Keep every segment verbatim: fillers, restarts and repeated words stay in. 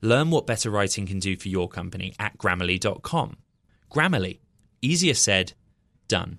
Learn what better writing can do for your company at Grammarly dot com. Grammarly. Easier said, done.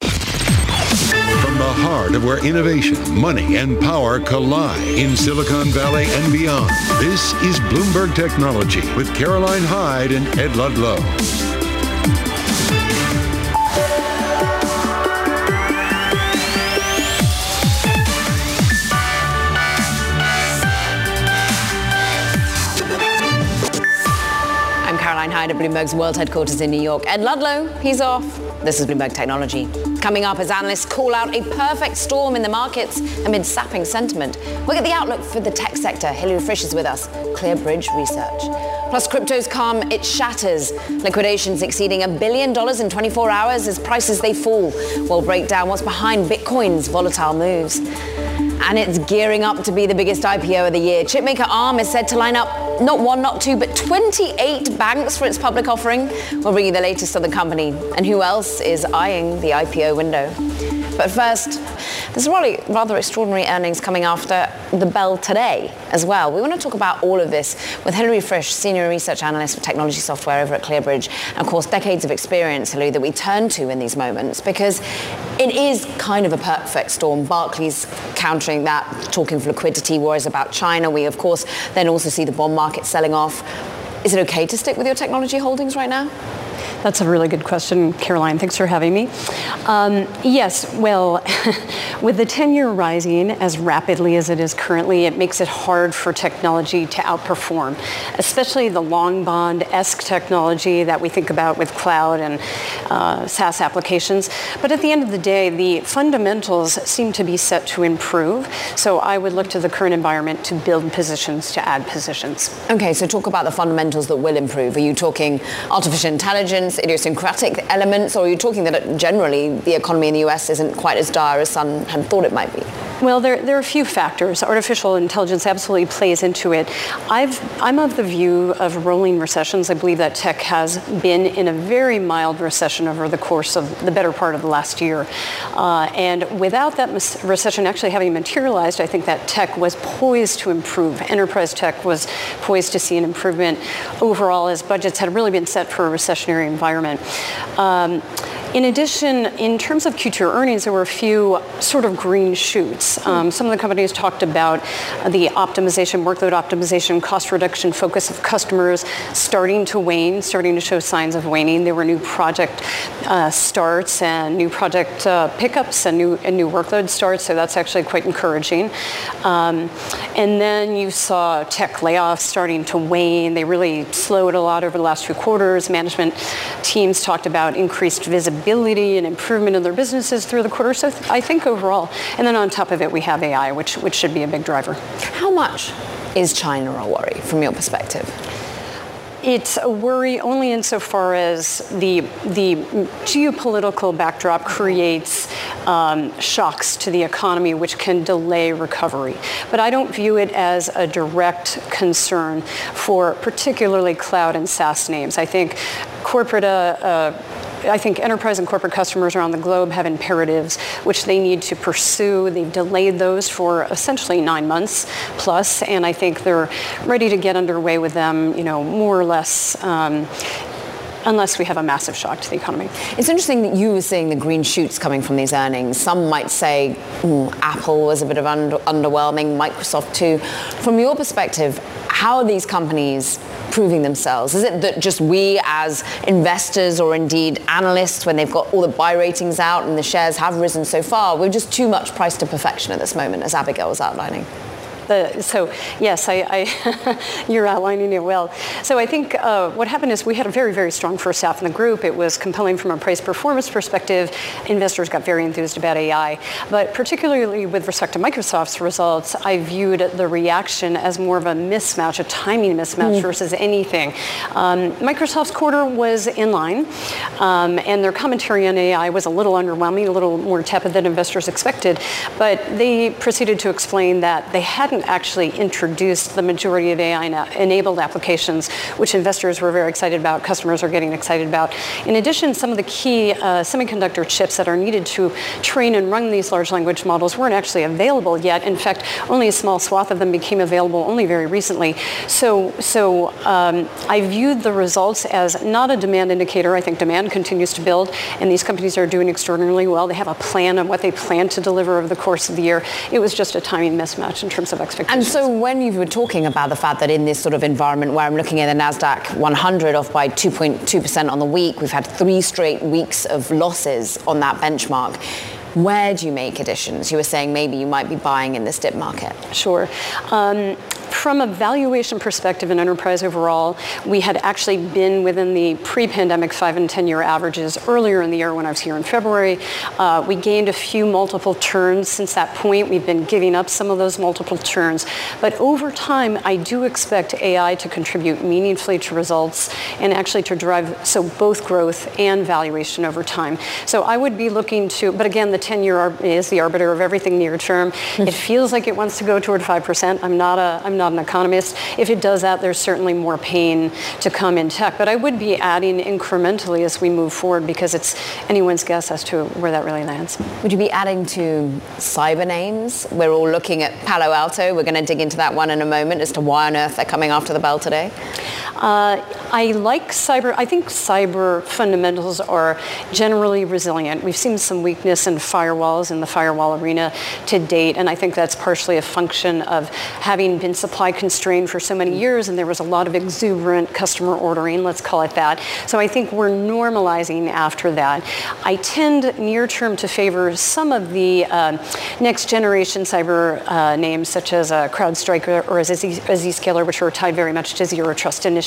From the heart of where innovation, money, and power collide in Silicon Valley and beyond, this is Bloomberg Technology with Caroline Hyde and Ed Ludlow. I'm Caroline Hyde at Bloomberg's World Headquarters in New York. Ed Ludlow, he's off. This is Bloomberg Technology. Coming up, as analysts call out a perfect storm in the markets amid sapping sentiment. Look at the outlook for the tech sector. Hilary Frisch is with us, ClearBridge Research. Plus, crypto's calm, it shatters. Liquidations exceeding a billion dollars in twenty-four hours as prices they fall. We'll break down what's behind Bitcoin's volatile moves. And it's gearing up to be the biggest I P O of the year. Chipmaker Arm is said to line up not one, not two, but twenty-eight banks for its public offering. We'll bring you the latest on the company and who else is eyeing the I P O window. But first, there's really rather extraordinary earnings coming after the bell today as well. We want to talk about all of this with Hilary Frisch, Senior Research Analyst for Technology Software over at ClearBridge. And of course, decades of experience, Hilary, that we turn to in these moments because it is kind of a perfect storm. Barclays countering that, talking of liquidity, worries about China. We, of course, then also see the bond market selling off. Is it okay to stick with your technology holdings right now? That's a really good question, Caroline. Thanks for having me. Um, yes, well, with the ten-year rising as rapidly as it is currently, it makes it hard for technology to outperform, especially the long bond-esque technology that we think about with cloud and uh, SaaS applications. But at the end of the day, the fundamentals seem to be set to improve. So I would look to the current environment to build positions, to add positions. Okay, so talk about the fundamentals that will improve. Are you talking artificial intelligence, idiosyncratic elements, or are you talking that generally the economy in the U S isn't quite as dire as some had thought it might be? Well, there, there are a few factors. Artificial intelligence absolutely plays into it. I've, I'm of the view of rolling recessions. I believe that tech has been in a very mild recession over the course of the better part of the last year. Uh, and without that mis- recession actually having materialized, I think that tech was poised to improve. Enterprise tech was poised to see an improvement overall as budgets had really been set for a recessionary environment. Um, In addition, in terms of Q two earnings, there were a few sort of green shoots. Um, some of the companies talked about the optimization, workload optimization, cost reduction focus of customers starting to wane, starting to show signs of waning. There were new project uh, starts and new project uh, pickups and new and new workload starts, so that's actually quite encouraging. Um, and then you saw tech layoffs starting to wane. They really slowed a lot over the last few quarters. Management teams talked about increased visibility and improvement in their businesses through the quarter. So th- I think overall, and then on top of it, we have A I, which which should be a big driver. How much is China a worry from your perspective? It's a worry only insofar as the the geopolitical backdrop creates um, shocks to the economy, which can delay recovery. But I don't view it as a direct concern for particularly cloud and SaaS names. I think corporate. Uh, uh, I think enterprise and corporate customers around the globe have imperatives which they need to pursue. They've delayed those for essentially nine months plus, and I think they're ready to get underway with them, you know, more or less, um, unless we have a massive shock to the economy. It's interesting that you were seeing the green shoots coming from these earnings. Some might say mm, Apple was a bit of under- underwhelming, Microsoft too. From your perspective, how are these companies proving themselves? Is it that just we as investors or indeed analysts, when they've got all the buy ratings out and the shares have risen so far, we're just too much priced to perfection at this moment, as Abigail was outlining? The, so yes, I, I you're outlining it well. So I think uh, what happened is we had a very, very strong first half in the group. It was compelling from a price performance perspective. Investors got very enthused about A I. But particularly with respect to Microsoft's results, I viewed the reaction as more of a mismatch, a timing mismatch mm. versus anything. Um, Microsoft's quarter was in line, um, and their commentary on A I was a little underwhelming, a little more tepid than investors expected. But they proceeded to explain that they hadn't actually introduced the majority of A I-enabled applications, which investors were very excited about, customers are getting excited about. In addition, some of the key uh, semiconductor chips that are needed to train and run these large language models weren't actually available yet. In fact, only a small swath of them became available only very recently. So, so um, I viewed the results as not a demand indicator. I think demand continues to build, and these companies are doing extraordinarily well. They have a plan on what they plan to deliver over the course of the year. It was just a timing mismatch in terms of. And so when you were talking about the fact that in this sort of environment where I'm looking at the Nasdaq one hundred off by two point two percent on the week, we've had three straight weeks of losses on that benchmark. Where do you make additions? You were saying maybe you might be buying in this dip market. Sure. Um, From a valuation perspective in enterprise overall, we had actually been within the pre-pandemic five and ten year averages earlier in the year when I was here in February. Uh, we gained a few multiple turns since that point. We've been giving up some of those multiple turns. But over time, I do expect A I to contribute meaningfully to results and actually to drive so both growth and valuation over time. So I would be looking to, but again, the ten year is the arbiter of everything near term. It feels like it wants to go toward five percent. I'm not a, I'm not an economist. If it does that, there's certainly more pain to come in tech. But I would be adding incrementally as we move forward because it's anyone's guess as to where that really lands. Would you be adding to cyber names? We're all looking at Palo Alto. We're going to dig into that one in a moment as to why on earth they're coming after the bell today. Uh, I like cyber. I think cyber fundamentals are generally resilient. We've seen some weakness in firewalls in the firewall arena to date, and I think that's partially a function of having been supply constrained for so many years, and there was a lot of exuberant customer ordering, let's call it that. So I think we're normalizing after that. I tend near term to favor some of the uh, next generation cyber uh, names, such as uh, CrowdStrike or, or Zscaler, which are tied very much to zero trust initiatives.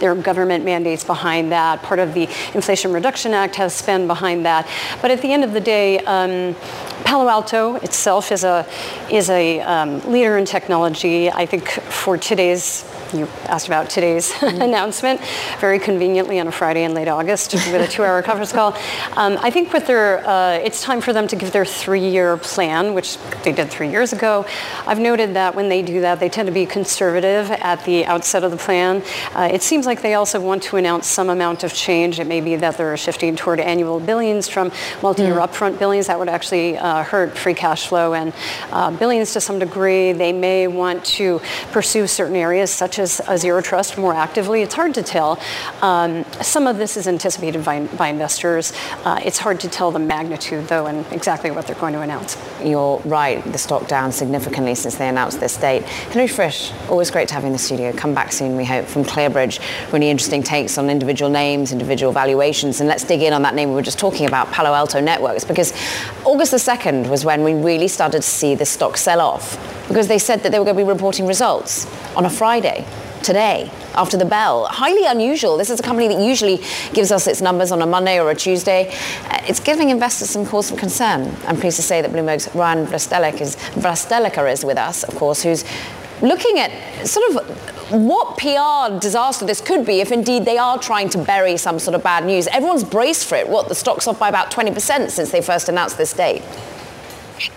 There are government mandates behind that. Part of the Inflation Reduction Act has spend behind that. But at the end of the day, um, Palo Alto itself is a, is a um, leader in technology. I think for today's, you asked about today's mm-hmm. announcement, very conveniently on a Friday in late August with a two-hour conference call. Um, I think with their, uh, it's time for them to give their three-year plan, which they did three years ago. I've noted that when they do that, they tend to be conservative at the outset of the plan. Uh, it seems like they also want to announce some amount of change. It may be that they're shifting toward annual billings from multi-year mm-hmm. upfront billings. That would actually uh, hurt free cash flow and uh, billings to some degree. They may want to to pursue certain areas such as a zero trust more actively. It's hard to tell. Um, some of this is anticipated by, by investors. Uh, it's hard to tell the magnitude, though, and exactly what they're going to announce. You're right. The stock down significantly since they announced this date. Hilary Frisch, always great to have you in the studio. Come back soon, we hope, from ClearBridge. Really interesting takes on individual names, individual valuations. And let's dig in on that name we were just talking about, Palo Alto Networks, because August the second was when we really started to see the stock sell off, because they said that they were going to be reporting results on a Friday, today, after the bell. Highly unusual. This is a company that usually gives us its numbers on a Monday or a Tuesday. It's giving investors some cause for concern. I'm pleased to say that Bloomberg's Ryan Vlastelica is, Vlastelica is with us, of course, who's looking at sort of what P R disaster this could be if indeed they are trying to bury some sort of bad news. Everyone's braced for it. What, the stock's off by about twenty percent since they first announced this date?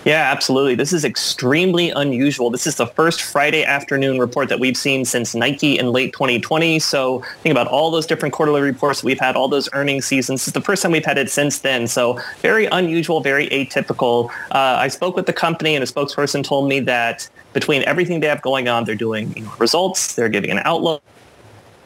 Yeah, absolutely. This is extremely unusual. This is the first Friday afternoon report that we've seen since Nike in late twenty twenty. So think about all those different quarterly reports we've had, all those earnings seasons. This is the first time we've had it since then. So very unusual, very atypical. Uh, I spoke with the company and a spokesperson told me that between everything they have going on, they're doing you know, results, they're giving an outlook,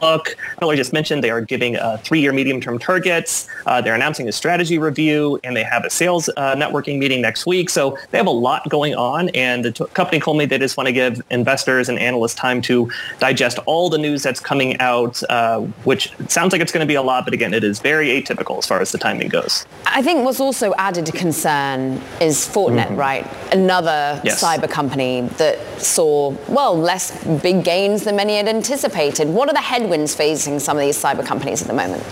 outlook. Now, I just mentioned they are giving uh, three-year medium-term targets. Uh, they're announcing a strategy review, and they have a sales uh, networking meeting next week. So they have a lot going on, and the t- company told me they just want to give investors and analysts time to digest all the news that's coming out, uh, which sounds like it's going to be a lot, but again, it is very atypical as far as the timing goes. I think what's also added concern is Fortinet, mm-hmm. right? Another yes. cyber company that saw, well, less big gains than many had anticipated. What are the headwinds facing some of these cyber companies at the moment?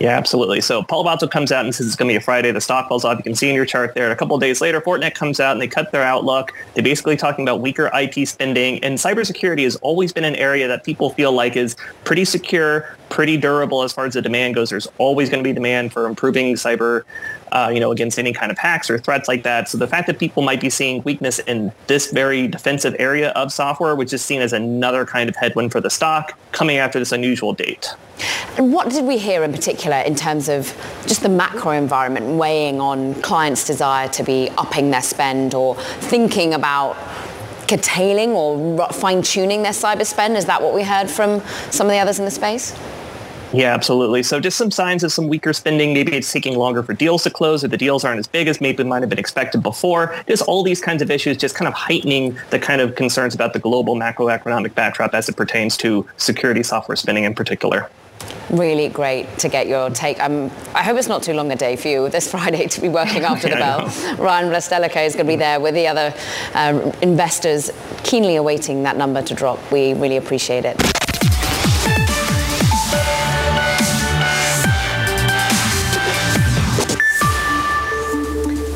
Yeah, absolutely. So Palo Alto comes out and says it's going to be a Friday. The stock falls off. You can see in your chart there. And a couple of days later, Fortinet comes out and they cut their outlook. They're basically talking about weaker I T spending. And cybersecurity has always been an area that people feel like is pretty secure, pretty durable as far as the demand goes. There's always going to be demand for improving cyber, uh, you know, against any kind of hacks or threats like that. So the fact that people might be seeing weakness in this very defensive area of software, which is seen as another kind of headwind for the stock coming after this unusual date. And what did we hear in particular in terms of just the macro environment weighing on clients' desire to be upping their spend or thinking about curtailing or fine-tuning their cyber spend? Is that what we heard from some of the others in the space? Yeah, absolutely. So just some signs of some weaker spending. Maybe it's taking longer for deals to close, or the deals aren't as big as maybe might have been expected before. Just all these kinds of issues just kind of heightening the kind of concerns about the global macroeconomic backdrop as it pertains to security software spending in particular. Really great to get your take. Um, I hope it's not too long a day for you this Friday to be working after yeah, the bell. Ryan Vlastelica is going to be there with the other uh, investors keenly awaiting that number to drop. We really appreciate it.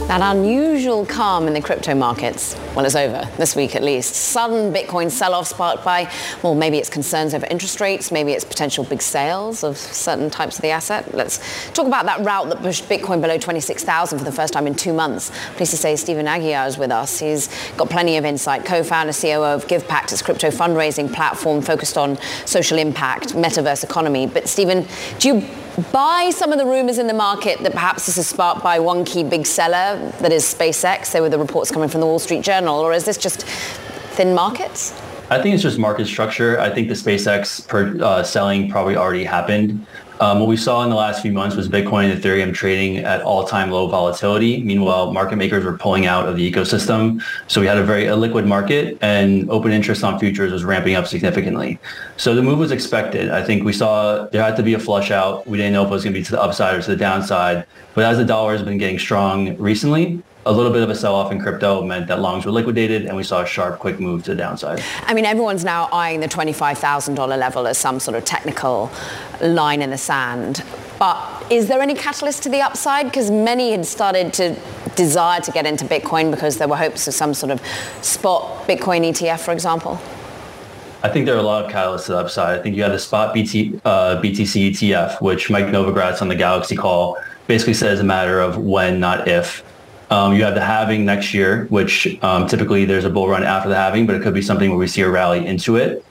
That unusual calm in the crypto markets, well, it's over, this week at least. Sudden Bitcoin sell-off sparked by, well, maybe it's concerns over interest rates, maybe it's potential big sales of certain types of the asset. Let's talk about that rout that pushed Bitcoin below twenty-six thousand for the first time in two months. Pleased to say Stephen Aguiar is with us. He's got plenty of insight. Co-founder, C O O of GivePact, its crypto fundraising platform focused on social impact, metaverse economy. But Stephen, do you buy some of the rumors in the market that perhaps this is sparked by one key big seller, that is SpaceX? There were the reports coming from the Wall Street Journal, or is this just thin markets? I think it's just market structure. I think the SpaceX per, uh, selling probably already happened. Um, what we saw in the last few months was Bitcoin and Ethereum trading at all-time low volatility. Meanwhile, market makers were pulling out of the ecosystem. So we had a very illiquid market, and open interest on futures was ramping up significantly. So the move was expected. I think we saw there had to be a flush out. We didn't know if it was going to be to the upside or to the downside. But as the dollar has been getting strong recently, a little bit of a sell-off in crypto meant that longs were liquidated, and we saw a sharp, quick move to the downside. I mean, everyone's now eyeing the twenty-five thousand dollars level as some sort of technical line in the sand. But is there any catalyst to the upside? Because many had started to desire to get into Bitcoin because there were hopes of some sort of spot Bitcoin E T F, for example. I think there are a lot of catalysts to the upside. I think you had the spot B T, uh, B T C E T F, which Mike Novogratz on the Galaxy call basically said is a matter of when, not if. Um, you have the halving next year, which um, typically there's a bull run after the halving, but it could be something where we see a rally into it.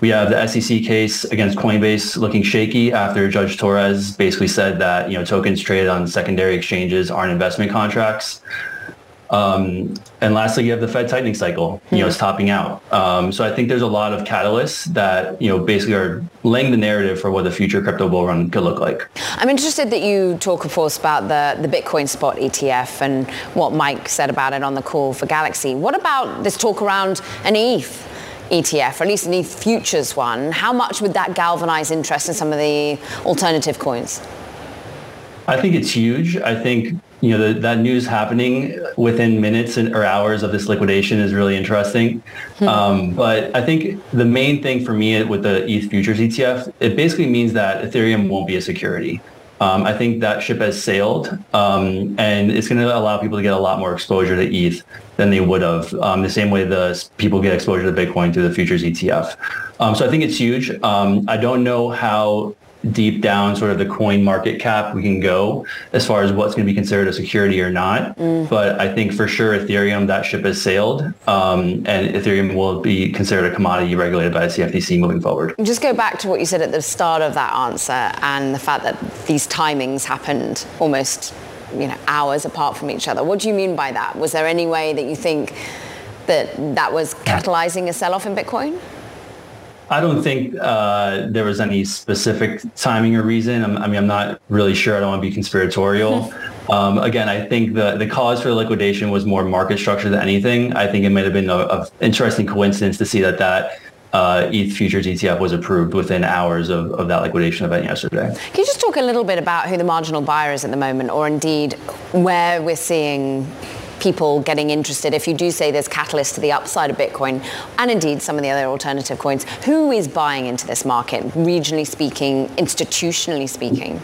We have the S E C case against Coinbase looking shaky after Judge Torres basically said that, you know, tokens traded on secondary exchanges aren't investment contracts. Um, and lastly, you have the Fed tightening cycle, you know, it's topping out. Um, so I think there's a lot of catalysts that, you know, basically are laying the narrative for what the future crypto bull run could look like. I'm interested that you talk, of course, about the, the Bitcoin spot E T F and what Mike said about it on the call for Galaxy. What about this talk around an E T H E T F, or at least an E T H futures one? How much would that galvanize interest in some of the alternative coins? I think it's huge. I think, you know, the, that news happening within minutes and, or hours of this liquidation is really interesting. Hmm. Um, but I think the main thing for me with the E T H futures E T F, it basically means that Ethereum won't be a security. Um, I think that ship has sailed, um, and it's going to allow people to get a lot more exposure to E T H than they would have, um, the same way the people get exposure to Bitcoin through the futures E T F. Um, so I think it's huge. Um, I don't know how deep down sort of the coin market cap we can go as far as what's going to be considered a security or not. Mm. But I think for sure Ethereum, that ship has sailed, um, and Ethereum will be considered a commodity regulated by the C F T C moving forward. Just go back to what you said at the start of that answer and the fact that these timings happened almost, you know, hours apart from each other. What do you mean by that? Was there any way that you think that that was catalyzing a sell-off in Bitcoin? I don't think uh, there was any specific timing or reason. I'm, I mean, I'm not really sure. I don't want to be conspiratorial. Um, again, I think the, the cause for liquidation was more market structure than anything. I think it might have been an interesting coincidence to see that that uh, E T H futures E T F was approved within hours of, of that liquidation event yesterday. Can you just talk a little bit about who the marginal buyer is at the moment, or indeed where we're seeing people getting interested? If you do say there's catalyst to the upside of Bitcoin and indeed some of the other alternative coins, who is buying into this market, regionally speaking, institutionally speaking?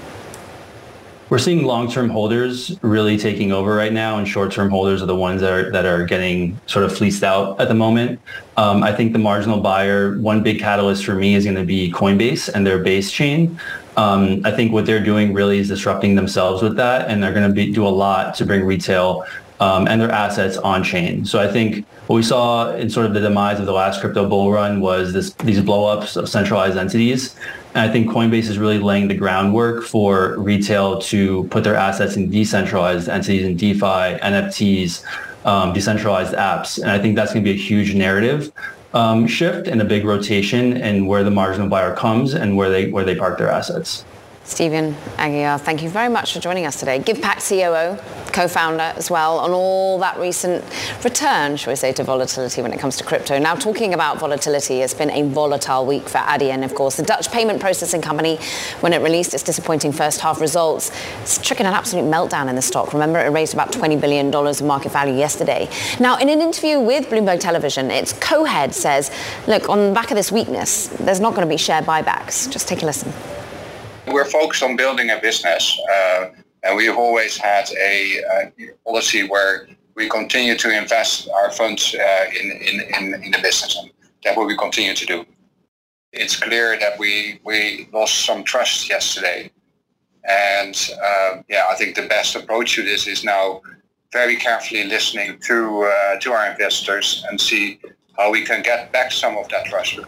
We're seeing long-term holders really taking over right now, and short-term holders are the ones that are that are getting sort of fleeced out at the moment. Um, I think the marginal buyer, one big catalyst for me is going to be Coinbase and their Base chain. Um, I think what they're doing really is disrupting themselves with that, and they're going to be, do a lot to bring retail Um, and their assets on chain. So I think what we saw in sort of the demise of the last crypto bull run was this, these blow-ups of centralized entities. And I think Coinbase is really laying the groundwork for retail to put their assets in decentralized entities, in DeFi, N F Ts, um, decentralized apps. And I think that's going to be a huge narrative um, shift and a big rotation in where the marginal buyer comes and where they where they park their assets. Stephen Aguiar, thank you very much for joining us today. GivePact C O O, co-founder as well, on all that recent return, shall we say, to volatility when it comes to crypto. Now, talking about volatility, it's been a volatile week for Adyen, of course. The Dutch payment processing company, when it released its disappointing first half results, it's triggered an absolute meltdown in the stock. Remember, it raised about twenty billion dollars of market value yesterday. Now, in an interview with Bloomberg Television, its co-head says, look, on the back of this weakness, there's not going to be share buybacks. Just take a listen. We're focused on building a business, uh, and we've always had a, a policy where we continue to invest our funds uh, in, in, in, in the business, and that's what we continue to do. It's clear that we, we lost some trust yesterday, and uh, yeah, I think the best approach to this is now very carefully listening to, uh, to our investors and see how we can get back some of that trust.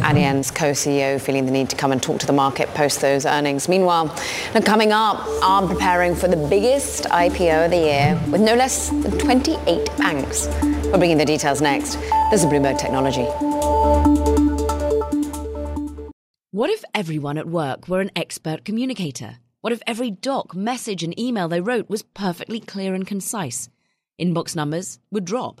Adyen's co-C E O feeling the need to come and talk to the market post those earnings. Meanwhile, coming up, Arm preparing for the biggest I P O of the year with no less than twenty-eight banks. We're bringing the details next. This is Bloomberg Technology. What if everyone at work were an expert communicator? What if every doc, message and email they wrote was perfectly clear and concise? Inbox numbers would drop.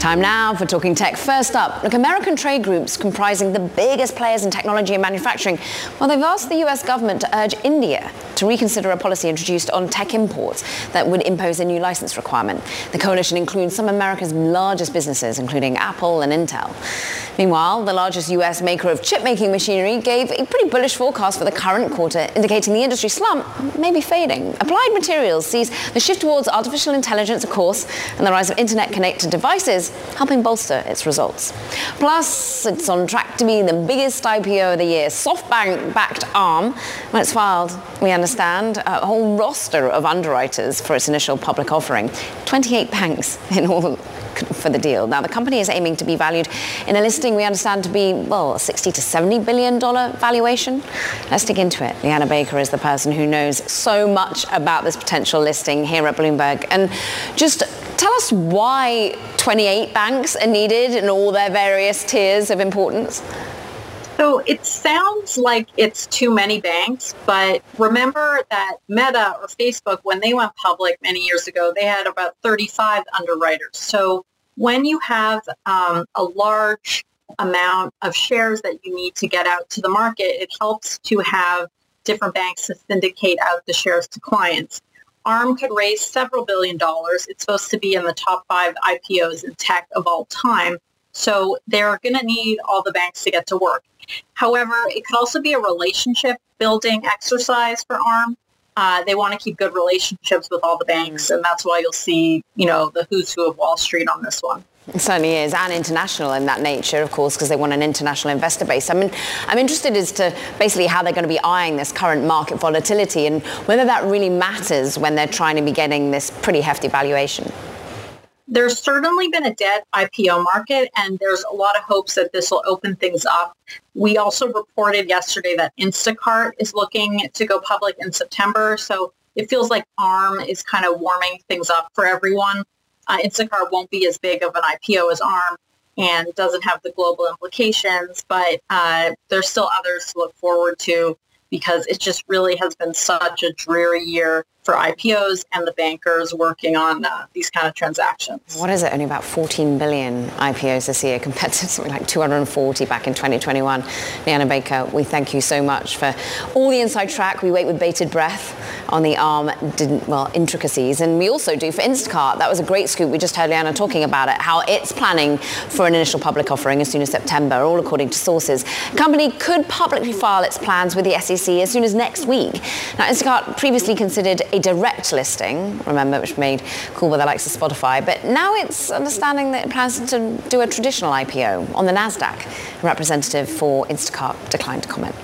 Time now for Talking Tech. First up, look, American trade groups comprising the biggest players in technology and manufacturing, well, they've asked the U S government to urge India to reconsider a policy introduced on tech imports that would impose a new license requirement. The coalition includes some of America's largest businesses, including Apple and Intel. Meanwhile, the largest U S maker of chip-making machinery gave a pretty bullish forecast for the current quarter, indicating the industry slump may be fading. Applied Materials sees the shift towards artificial intelligence, of course, and the rise of internet-connected devices helping bolster its results. Plus, it's on track to be the biggest I P O of the year. SoftBank-backed Arm, when it's filed, we understand, a whole roster of underwriters for its initial public offering. twenty-eight banks in all for the deal. Now, the company is aiming to be valued in a listing we understand to be, well, a sixty to seventy billion dollars valuation. Let's dig into it. Leanna Baker is the person who knows so much about this potential listing here at Bloomberg. And just tell us why twenty-eight banks are needed in all their various tiers of importance. So it sounds like it's too many banks, but remember that Meta or Facebook, when they went public many years ago, they had about thirty-five underwriters. So when you have um, a large amount of shares that you need to get out to the market, it helps to have different banks to syndicate out the shares to clients. Arm could raise several billion dollars. It's supposed to be in the top five I P Os in tech of all time. So they're going to need all the banks to get to work. However, it could also be a relationship building exercise for Arm. Uh, they want to keep good relationships with all the banks, and that's why you'll see, you know, the who's who of Wall Street on this one. It certainly is, and international in that nature, of course, because they want an international investor base. I mean, I'm interested as to basically how they're going to be eyeing this current market volatility and whether that really matters when they're trying to be getting this pretty hefty valuation. There's certainly been a dead I P O market, and there's a lot of hopes that this will open things up. We also reported yesterday that Instacart is looking to go public in September, so it feels like Arm is kind of warming things up for everyone. Uh, Instacart won't be as big of an I P O as Arm and doesn't have the global implications, but uh, there's still others to look forward to because it just really has been such a dreary year for I P Os and the bankers working on uh, these kind of transactions. What is it? Only about fourteen billion I P Os this year compared to something like two hundred forty back in twenty twenty-one. Leanna Baker, we thank you so much for all the inside track. We wait with bated breath on the Arm didn't, well, intricacies. And we also do for Instacart. That was a great scoop. We just heard Leanna talking about it, how it's planning for an initial public offering as soon as September, all according to sources. Company could publicly file its plans with the S E C as soon as next week. Now, Instacart previously considered a direct listing, remember, which made cool with the likes of Spotify, but now it's understanding that it plans to do a traditional I P O on the Nasdaq. A representative for Instacart declined to comment.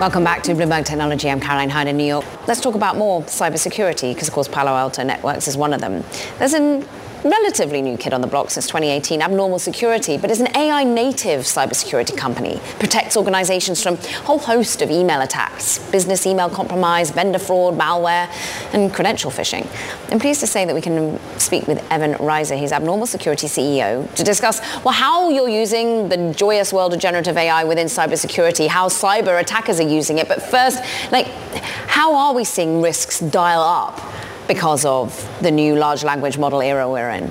Welcome back to Bloomberg Technology. I'm Caroline Hyde in New York. Let's talk about more cybersecurity, because of course Palo Alto Networks is one of them. There's an relatively new kid on the block since twenty eighteen, Abnormal Security, but is an A I-native cybersecurity company. Protects organizations from a whole host of email attacks, business email compromise, vendor fraud, malware, and credential phishing. I'm pleased to say that we can speak with Evan Reiser, he's Abnormal Security C E O, to discuss, well, how you're using the joyous world of generative A I within cybersecurity, how cyber attackers are using it. But first, like, how are we seeing risks dial up because of the new large language model era we're in?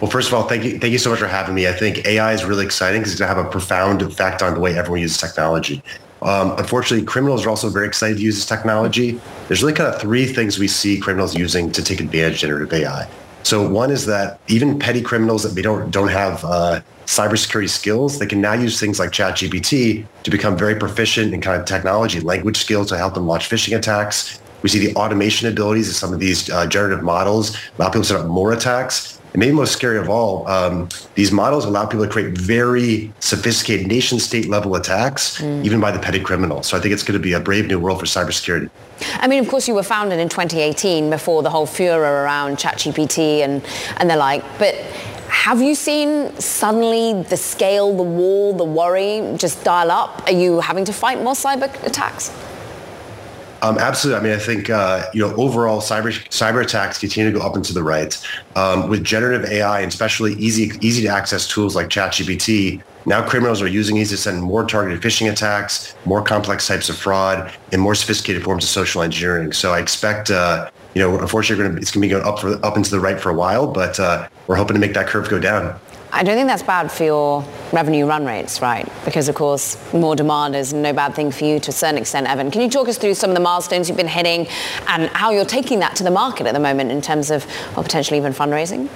Well, first of all, thank you thank you so much for having me. I think A I is really exciting because it's going to have a profound effect on the way everyone uses technology. Um, unfortunately, criminals are also very excited to use this technology. There's really kind of three things we see criminals using to take advantage of generative A I. So one is that even petty criminals that we don't, don't have uh, cybersecurity skills, they can now use things like ChatGPT to become very proficient in kind of technology, language skills to help them launch phishing attacks. We see the automation abilities of some of these uh, generative models allow people to set up more attacks. And maybe most scary of all, um, these models allow people to create very sophisticated nation state level attacks, mm. even by the petty criminal. So I think it's going to be a brave new world for cybersecurity. I mean, of course, you were founded in twenty eighteen before the whole furor around ChatGPT and, and the like. But have you seen suddenly the scale, the wall, the worry just dial up? Are you having to fight more cyber attacks? Um, absolutely. I mean, I think, uh, you know, overall cyber cyber attacks continue to go up and to the right. Um, with generative A I and especially easy easy to access tools like ChatGPT, now criminals are using these to send more targeted phishing attacks, more complex types of fraud, and more sophisticated forms of social engineering. So I expect, uh, you know, unfortunately, gonna, it's going to be going up for up and to the right for a while, but uh, we're hoping to make that curve go down. I don't think that's bad for your revenue run rates, right? Because, of course, more demand is no bad thing for you to a certain extent, Evan. Can you talk us through some of the milestones you've been hitting and how you're taking that to the market at the moment in terms of, or potentially even fundraising?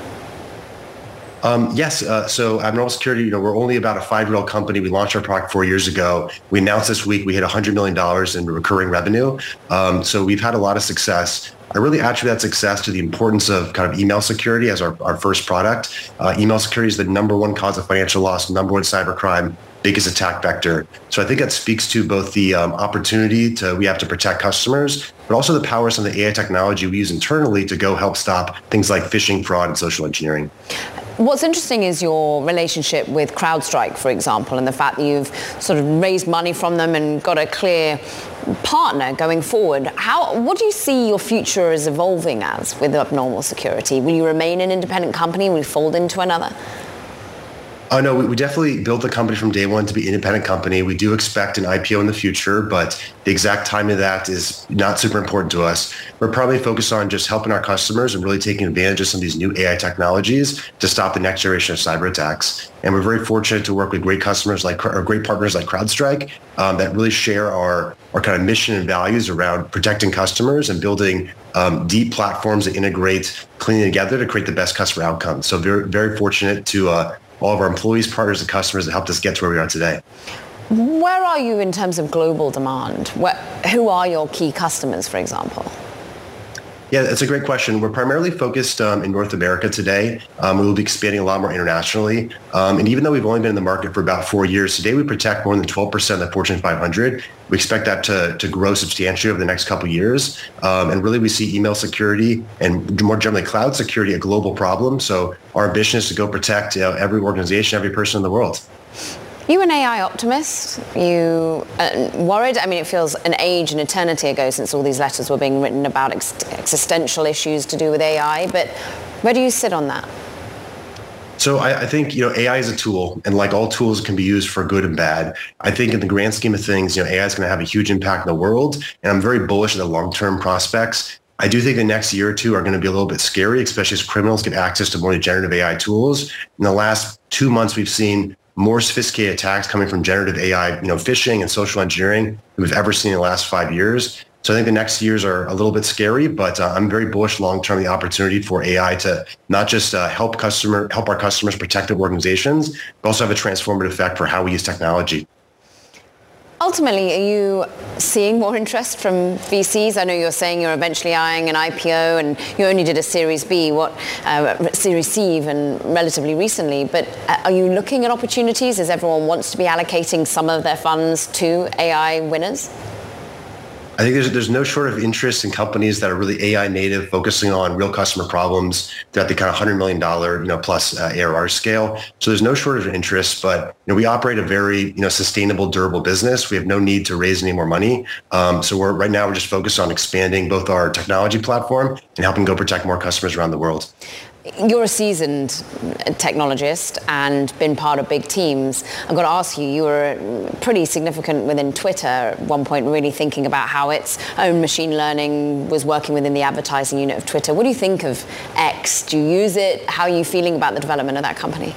Um, yes. Uh, so Abnormal Security, you know, we're only about a five-year-old company. We launched our product four years ago. We announced this week we hit one hundred million dollars in recurring revenue. Um, so we've had a lot of success. I really attribute that success to the importance of kind of email security as our, our first product. Uh, email security is the number one cause of financial loss, number one cybercrime, biggest attack vector. So I think that speaks to both the um, opportunity to we have to protect customers, but also the power of some of the A I technology we use internally to go help stop things like phishing, fraud, and social engineering. What's interesting is your relationship with CrowdStrike, for example, and the fact that you've sort of raised money from them and got a clear partner going forward. How, what do you see your future as evolving as with Abnormal Security? Will you remain an independent company? Will you fold into another? Oh, no, we definitely built the company from day one to be an independent company. We do expect an I P O in the future, but the exact timing of that is not super important to us. We're probably focused on just helping our customers and really taking advantage of some of these new A I technologies to stop the next generation of cyber attacks. And we're very fortunate to work with great customers like or great partners like CrowdStrike um, that really share our, our kind of mission and values around protecting customers and building um, deep platforms that integrate cleanly together to create the best customer outcomes. So very, very fortunate to uh, all of our employees, partners, and customers that helped us get to where we are today. Where are you in terms of global demand? Where, who are your key customers, for example? Yeah, that's a great question. We're primarily focused um, in North America today. Um, we will be expanding a lot more internationally. Um, and even though we've only been in the market for about four years, today we protect more than twelve percent of the Fortune five hundred. We expect that to, to grow substantially over the next couple of years. Um, and really, we see email security and more generally cloud security a global problem. So our ambition is to go protect you know, every organization, every person in the world. You an A I optimist? You uh, worried? I mean, it feels an age, an eternity ago since all these letters were being written about ex- existential issues to do with A I, but where do you sit on that? So I, I think, you know, A I is a tool, and like all tools, it can be used for good and bad. I think in the grand scheme of things, you know, A I is going to have a huge impact in the world, and I'm very bullish on the long-term prospects. I do think the next year or two are going to be a little bit scary, especially as criminals get access to more generative A I tools. In the last two months, we've seen more sophisticated attacks coming from generative A I, you know, phishing and social engineering than we've ever seen in the last five years. So I think the next years are a little bit scary, but uh, I'm very bullish long-term the opportunity for A I to not just uh, help customer, help our customers protect their organizations, but also have a transformative effect for how we use technology. Ultimately, are you seeing more interest from V Cs? I know you're saying you're eventually eyeing an I P O, and you only did a Series B, what uh, Series C even relatively recently. But are you looking at opportunities as everyone wants to be allocating some of their funds to A I winners? I think there's there's no short of interest in companies that are really A I native, focusing on real customer problems at the kind of one hundred million dollars you know, plus uh, A R R scale. So there's no shortage of interest, but you know, we operate a very you know sustainable, durable business. We have no need to raise any more money. Um, so we're right now we're just focused on expanding both our technology platform and helping go protect more customers around the world. You're a seasoned technologist and been part of big teams. I've got to ask you, you were pretty significant within Twitter at one point, really thinking about how its own machine learning was working within the advertising unit of Twitter. What do you think of X? Do you use it? How are you feeling about the development of that company?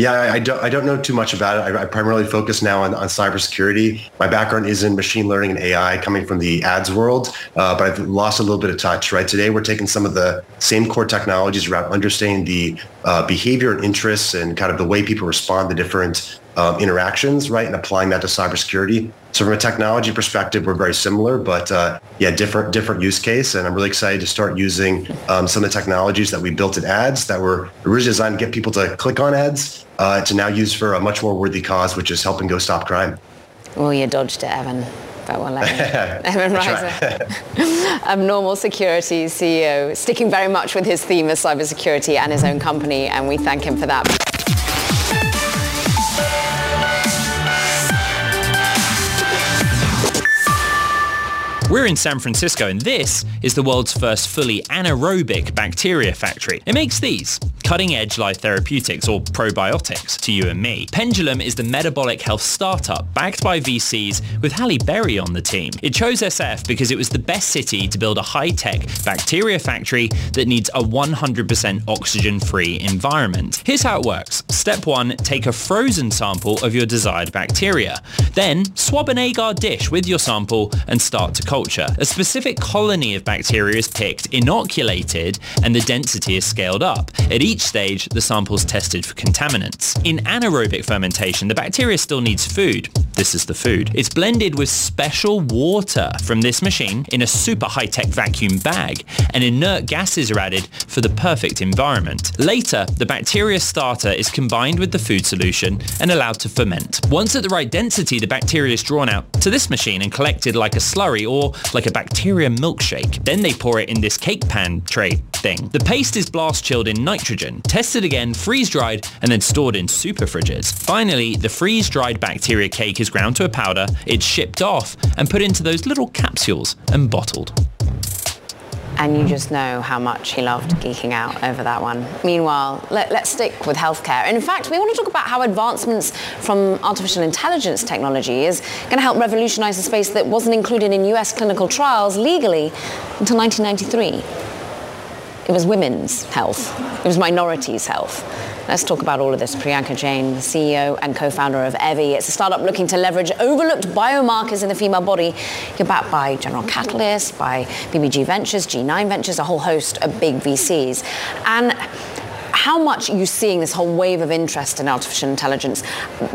Yeah, I don't I don't know too much about it. I, I primarily focus now on, on cybersecurity. My background is in machine learning and A I, coming from the ads world, uh, but I've lost a little bit of touch, right? Today, we're taking some of the same core technologies around understanding the uh, behavior and interests and kind of the way people respond to different um, interactions, right? And applying that to cybersecurity. So from a technology perspective, we're very similar, but uh, yeah, different different use case. And I'm really excited to start using um, some of the technologies that we built in ads that were originally designed to get people to click on ads uh, to now use for a much more worthy cause, which is helping go stop crime. Well, you dodged it, Evan. That one, like Evan Reiser, Abnormal Security C E O, sticking very much with his theme of cybersecurity and his own company, and we thank him for that. We're in San Francisco, and this is the world's first fully anaerobic bacteria factory. It makes these cutting-edge live therapeutics, or probiotics, to you and me. Pendulum is the metabolic health startup backed by V Cs with Halle Berry on the team. It chose S F because it was the best city to build a high-tech bacteria factory that needs a one hundred percent oxygen-free environment. Here's how it works. Step one, take a frozen sample of your desired bacteria. Then swab an agar dish with your sample and start to culture. culture. A specific colony of bacteria is picked, inoculated, and the density is scaled up. At each stage, the sample's tested for contaminants. In anaerobic fermentation, the bacteria still needs food. This is the food. It's blended with special water from this machine in a super high-tech vacuum bag, and inert gases are added for the perfect environment. Later, the bacteria starter is combined with the food solution and allowed to ferment. Once at the right density, the bacteria is drawn out to this machine and collected like a slurry or like a bacteria milkshake. Then they pour it in this cake pan tray thing. The paste is blast chilled in nitrogen, tested again, freeze-dried, and then stored in super fridges. Finally, the freeze-dried bacteria cake is ground to a powder, it's shipped off and put into those little capsules and bottled. And you just know how much he loved geeking out over that one. Meanwhile, let, let's stick with healthcare. And in fact, we want to talk about how advancements from artificial intelligence technology is going to help revolutionize the space that wasn't included in U S clinical trials legally until nineteen ninety-three. It was women's health. It was minorities' health. Let's talk about all of this. Priyanka Jain, the C E O and co-founder of Evvy. It's a startup looking to leverage overlooked biomarkers in the female body. You're backed by General Catalyst, by B B G Ventures, G nine Ventures, a whole host of big V Cs. And how much are you seeing this whole wave of interest in artificial intelligence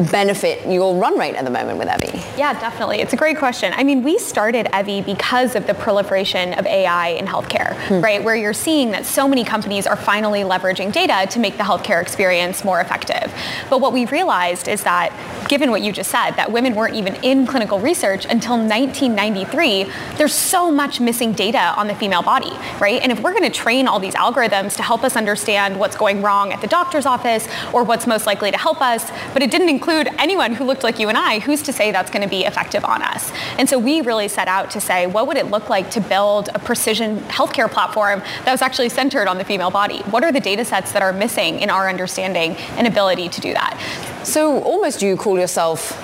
benefit your run rate at the moment with Evvy? Yeah, definitely. It's a great question. I mean, we started Evvy because of the proliferation of A I in healthcare, hmm. right? Where you're seeing that so many companies are finally leveraging data to make the healthcare experience more effective. But what we realized is that, given what you just said, that women weren't even in clinical research until nineteen ninety-three, there's so much missing data on the female body, right? And if we're going to train all these algorithms to help us understand what's going wrong at the doctor's office or what's most likely to help us, but it didn't include anyone who looked like you and I, who's to say that's going to be effective on us? And so we really set out to say, what would it look like to build a precision healthcare platform that was actually centered on the female body? What are the data sets that are missing in our understanding and ability to do that? So almost do you call yourself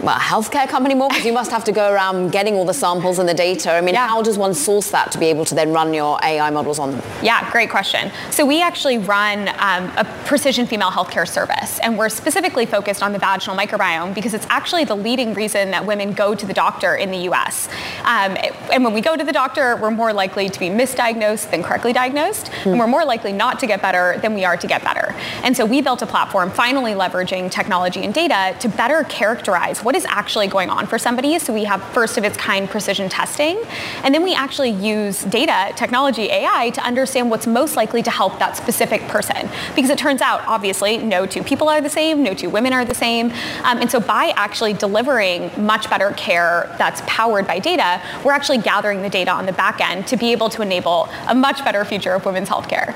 well, a healthcare company more, because you must have to go around getting all the samples and the data. I mean, yeah. How does one source that to be able to then run your A I models on them? Yeah, great question. So we actually run um, a precision female healthcare service, and we're specifically focused on the vaginal microbiome because it's actually the leading reason that women go to the doctor in the U S. Um, and when we go to the doctor, we're more likely to be misdiagnosed than correctly diagnosed, hmm. and we're more likely not to get better than we are to get better. And so we built a platform, finally leveraging technology and data to better characterize what is actually going on for somebody. So we have first of its kind precision testing. And then we actually use data, technology, A I to understand what's most likely to help that specific person. Because it turns out, obviously, no two people are the same, no two women are the same. Um, and so by actually delivering much better care that's powered by data, we're actually gathering the data on the back end to be able to enable a much better future of women's healthcare.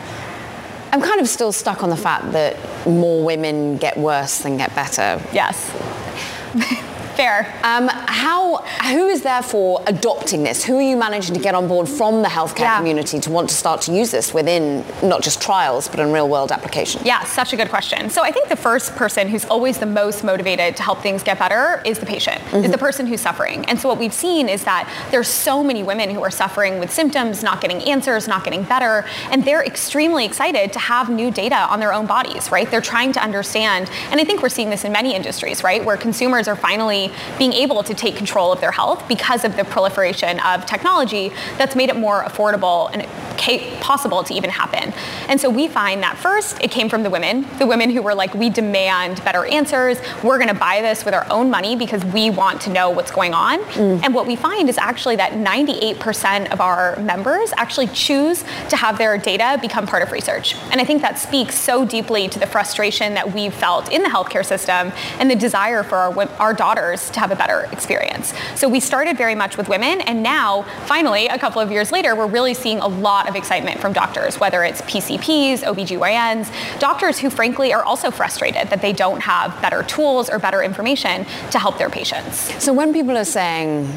I'm kind of still stuck on the fact that more women get worse than get better. Yes. Fair. Um, how? Who is therefore adopting this? Who are you managing to get on board from the healthcare yeah. community to want to start to use this within not just trials, but in real-world application? Yeah, such a good question. So I think the first person who's always the most motivated to help things get better is the patient, mm-hmm. is the person who's suffering. And so what we've seen is that there's so many women who are suffering with symptoms, not getting answers, not getting better, and they're extremely excited to have new data on their own bodies, right? They're trying to understand, and I think we're seeing this in many industries, right, where consumers are finally being able to take control of their health because of the proliferation of technology that's made it more affordable and possible to even happen. And so we find that first, it came from the women, the women who were like, we demand better answers. We're going to buy this with our own money because we want to know what's going on. Mm. And what we find is actually that ninety-eight percent of our members actually choose to have their data become part of research. And I think that speaks so deeply to the frustration that we've felt in the healthcare system and the desire for our, our daughters to have a better experience. So we started very much with women, and now, finally, a couple of years later, we're really seeing a lot of excitement from doctors, whether it's P C Ps, O B G Y Ns, doctors who, frankly, are also frustrated that they don't have better tools or better information to help their patients. So when people are saying,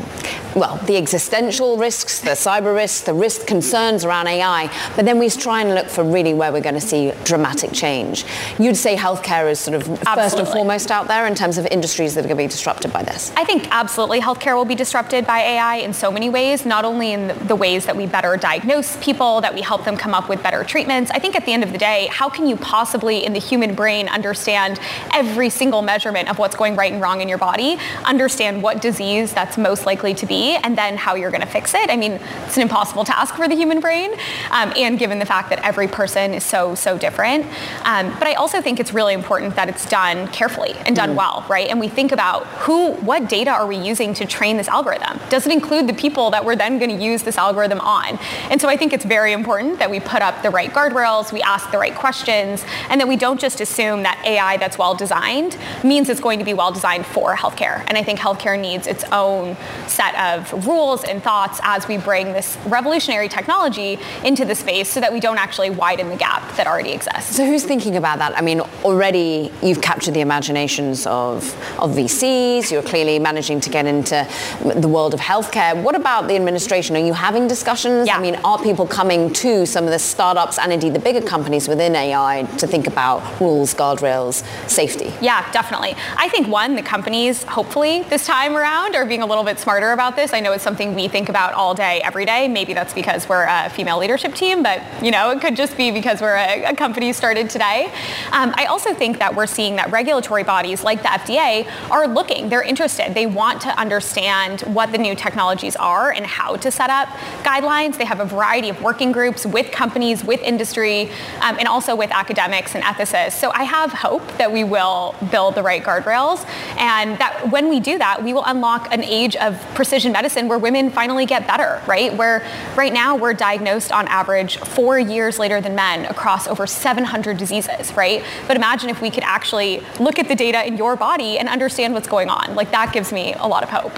well, the existential risks, the cyber risks, the risk concerns around A I, but then we try and look for really where we're going to see dramatic change. You'd say healthcare is sort of Absolutely. First and foremost out there in terms of industries that are going to be disrupted. disrupted by this? I think absolutely healthcare will be disrupted by A I in so many ways, not only in the ways that we better diagnose people, that we help them come up with better treatments. I think at the end of the day, how can you possibly in the human brain understand every single measurement of what's going right and wrong in your body, understand what disease that's most likely to be, and then how you're going to fix it? I mean, it's an impossible task for the human brain, um, and given the fact that every person is so, so different. Um, but I also think it's really important that it's done carefully and done mm. well, right? And we think about who, what data are we using to train this algorithm? Does it include the people that we're then going to use this algorithm on? And so I think it's very important that we put up the right guardrails, we ask the right questions, and that we don't just assume that A I that's well designed means it's going to be well designed for healthcare. And I think healthcare needs its own set of rules and thoughts as we bring this revolutionary technology into the space so that we don't actually widen the gap that already exists. So who's thinking about that? I mean, already you've captured the imaginations of, of V Cs. You're clearly managing to get into the world of healthcare. What about the administration? Are you having discussions? Yeah. I mean, are people coming to some of the startups and indeed the bigger companies within A I to think about rules, guardrails, safety? Yeah, definitely. I think, one, the companies, hopefully, this time around are being a little bit smarter about this. I know it's something we think about all day, every day. Maybe that's because we're a female leadership team, but, you know, it could just be because we're a, a company started today. Um, I also think that we're seeing that regulatory bodies like the F D A are looking. They're interested. They want to understand what the new technologies are and how to set up guidelines. They have a variety of working groups with companies, with industry, um, and also with academics and ethicists. So I have hope that we will build the right guardrails, and that when we do that, we will unlock an age of precision medicine where women finally get better, right? Where right now we're diagnosed on average four years later than men across over seven hundred diseases, right? But imagine if we could actually look at the data in your body and understand what's going on. Like, that gives me a lot of hope.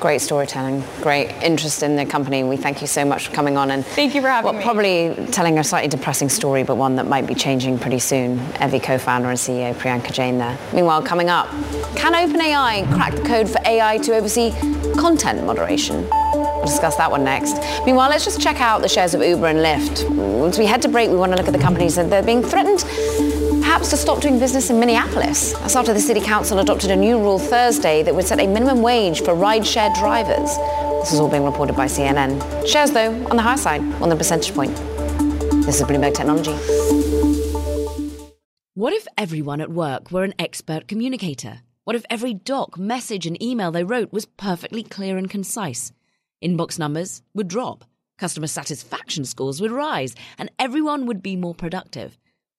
Great storytelling, great interest in the company. We thank you so much for coming on. And thank you for having well, me. Probably telling a slightly depressing story, but one that might be changing pretty soon. Evvy co-founder and C E O Priyanka Jain there. Meanwhile, coming up, can OpenAI crack the code for A I to oversee content moderation? We'll discuss that one next. Meanwhile, let's just check out the shares of Uber and Lyft. Once we head to break, we want to look at the companies that they're being threatened perhaps to stop doing business in Minneapolis. That's after the City Council adopted a new rule Thursday that would set a minimum wage for rideshare drivers. This is all being reported by C N N. Shares, though, on the higher side, on the percentage point. This is Bloomberg Technology. What if everyone at work were an expert communicator? What if every doc, message, and email they wrote was perfectly clear and concise? Inbox numbers would drop, customer satisfaction scores would rise, and everyone would be more productive.